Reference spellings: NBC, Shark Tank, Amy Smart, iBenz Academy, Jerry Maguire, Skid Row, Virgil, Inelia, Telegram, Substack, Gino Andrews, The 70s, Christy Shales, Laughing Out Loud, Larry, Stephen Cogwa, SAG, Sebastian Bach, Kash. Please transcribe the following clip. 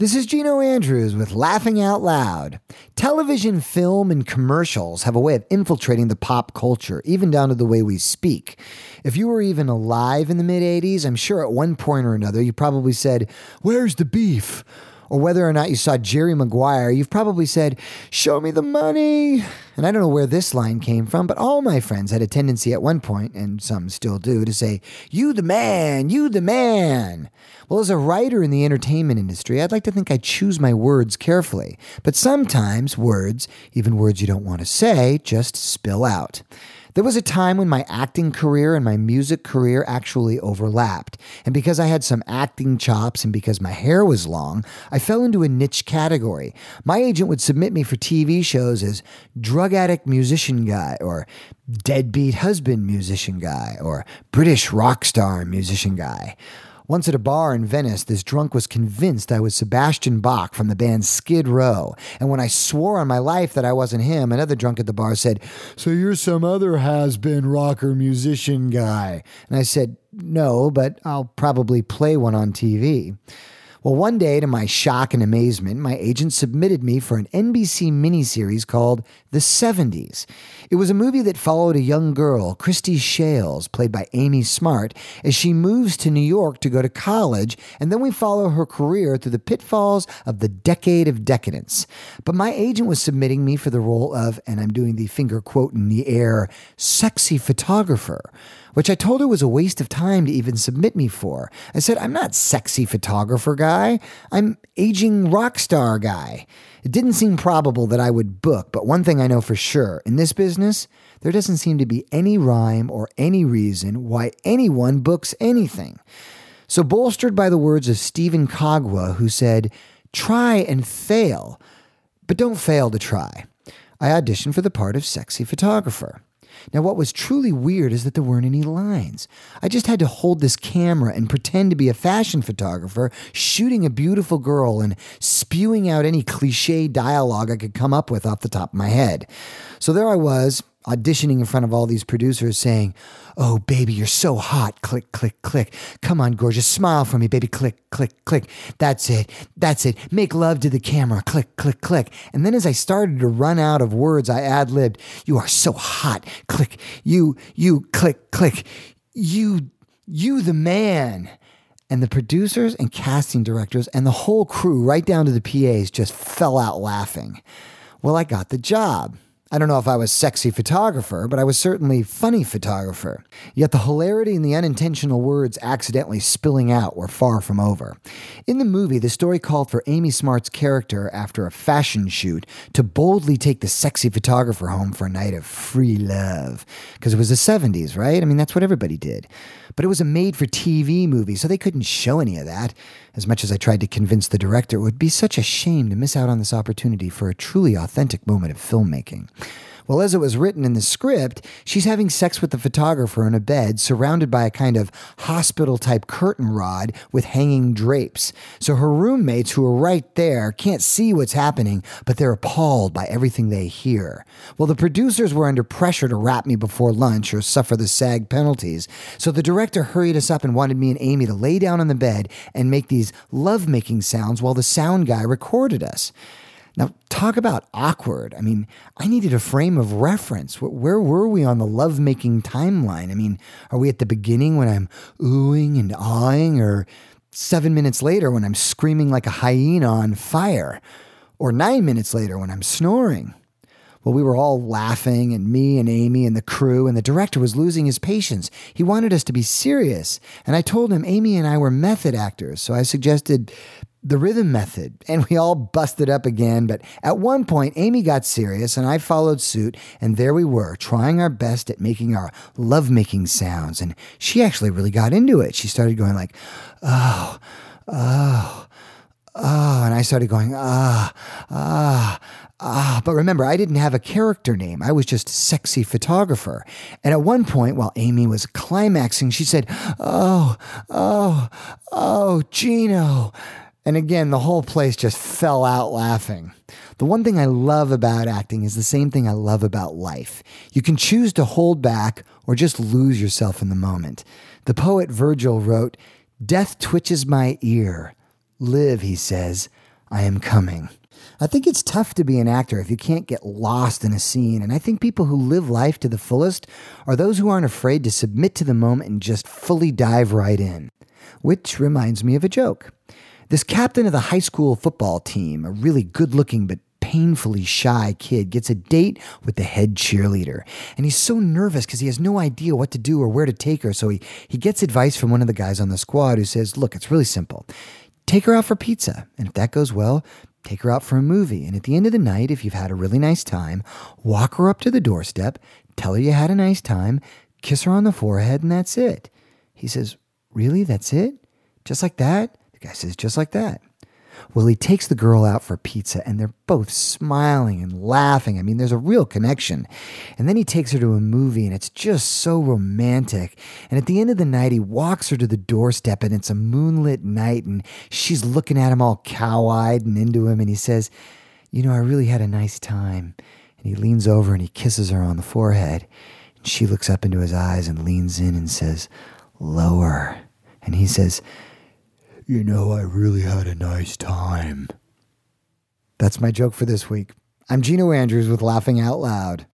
This is Gino Andrews with Laughing Out Loud. Television, film, and commercials have a way of infiltrating the pop culture, even down to the way we speak. If you were even alive in the mid-'80s, I'm sure at one point or another you probably said, "Where's the beef?" Or whether or not you saw Jerry Maguire, you've probably said, "Show me the money." And I don't know where this line came from, but all my friends had a tendency at one point, and some still do, to say, "You the man, you the man." Well, as a writer in the entertainment industry, I'd like to think I choose my words carefully. But sometimes words, even words you don't want to say, just spill out. There was a time when my acting career and my music career actually overlapped. And because I had some acting chops and because my hair was long, I fell into a niche category. My agent would submit me for TV shows as drug addict musician guy, or deadbeat husband musician guy, or British rock star musician guy. Once at a bar in Venice, this drunk was convinced I was Sebastian Bach from the band Skid Row. And when I swore on my life that I wasn't him, another drunk at the bar said, "So you're some other has-been rocker musician guy." And I said, "No, but I'll probably play one on TV." Well, one day, to my shock and amazement, my agent submitted me for an NBC miniseries called The 70s. It was a movie that followed a young girl, Christy Shales, played by Amy Smart, as she moves to New York to go to college, and then we follow her career through the pitfalls of the decade of decadence. But my agent was submitting me for the role of, and I'm doing the finger quote in the air, sexy photographer, which I told her was a waste of time to even submit me for. I said, "I'm not sexy photographer guy, I'm aging rock star guy." It didn't seem probable that I would book, but one thing I know for sure, in this business, there doesn't seem to be any rhyme or any reason why anyone books anything. So bolstered by the words of Stephen Cogwa, who said, "Try and fail, but don't fail to try," I auditioned for the part of sexy photographer. Now, what was truly weird is that there weren't any lines. I just had to hold this camera and pretend to be a fashion photographer, shooting a beautiful girl and spewing out any cliche dialogue I could come up with off the top of my head. So there I was, auditioning in front of all these producers saying, "Oh, baby, you're so hot. Click, click, click. Come on, gorgeous. Smile for me, baby. Click, click, click. That's it. That's it. Make love to the camera. Click, click, click." And then as I started to run out of words, I ad-libbed, "You are so hot. Click. You, click, click. You the man." And the producers and casting directors and the whole crew, right down to the PAs, just fell out laughing. Well, I got the job. I don't know if I was sexy photographer, but I was certainly funny photographer. Yet the hilarity and the unintentional words accidentally spilling out were far from over. In the movie, the story called for Amy Smart's character, after a fashion shoot, to boldly take the sexy photographer home for a night of free love. Because it was the 70s, right? I mean, that's what everybody did. But it was a made-for-TV movie, so they couldn't show any of that. As much as I tried to convince the director, it would be such a shame to miss out on this opportunity for a truly authentic moment of filmmaking. Well, as it was written in the script, she's having sex with the photographer in a bed surrounded by a kind of hospital-type curtain rod with hanging drapes. So her roommates, who are right there, can't see what's happening, but they're appalled by everything they hear. Well, the producers were under pressure to wrap me before lunch or suffer the SAG penalties, so the director hurried us up and wanted me and Amy to lay down on the bed and make these love-making sounds while the sound guy recorded us. Now, talk about awkward. I mean, I needed a frame of reference. Where were we on the lovemaking timeline? I mean, are we at the beginning when I'm oohing and awing, or 7 minutes later when I'm screaming like a hyena on fire, or 9 minutes later when I'm snoring? Well, we were all laughing, and me and Amy and the crew, and the director was losing his patience. He wanted us to be serious, and I told him Amy and I were method actors, so I suggested the rhythm method, and we all busted up again. But at one point, Amy got serious, and I followed suit, and there we were, trying our best at making our lovemaking sounds, and she actually really got into it. She started going like, "Oh, oh, oh," and I started going, "Ah, ah, ah." But remember, I didn't have a character name. I was just sexy photographer. And at one point, while Amy was climaxing, she said, "Oh, oh, oh, Gino." And again, the whole place just fell out laughing. The one thing I love about acting is the same thing I love about life. You can choose to hold back or just lose yourself in the moment. The poet Virgil wrote, "Death twitches my ear. Live," he says, I am coming. I think it's tough to be an actor if you can't get lost in a scene. And I think people who live life to the fullest are those who aren't afraid to submit to the moment and just fully dive right in. Which reminds me of a joke. This captain of the high school football team, a really good-looking but painfully shy kid, gets a date with the head cheerleader. And he's so nervous because he has no idea what to do or where to take her. So he gets advice from one of the guys on the squad who says, look, it's really simple. Take her out for pizza. And if that goes well, take her out for a movie. And at the end of the night, if you've had a really nice time, walk her up to the doorstep, tell her you had a nice time, kiss her on the forehead, and that's it. He says, really? That's it? Just like that? The guy says, just like that. Well, he takes the girl out for pizza, and they're both smiling and laughing. I mean, there's a real connection. And then he takes her to a movie, and it's just so romantic. And at the end of the night, he walks her to the doorstep, and it's a moonlit night, and she's looking at him all cow-eyed and into him, and he says, you know, I really had a nice time. And he leans over, and he kisses her on the forehead. And she looks up into his eyes and leans in and says, lower. And he says, you know, I really had a nice time. That's my joke for this week. I'm Gino Andrews with Laughing Out Loud.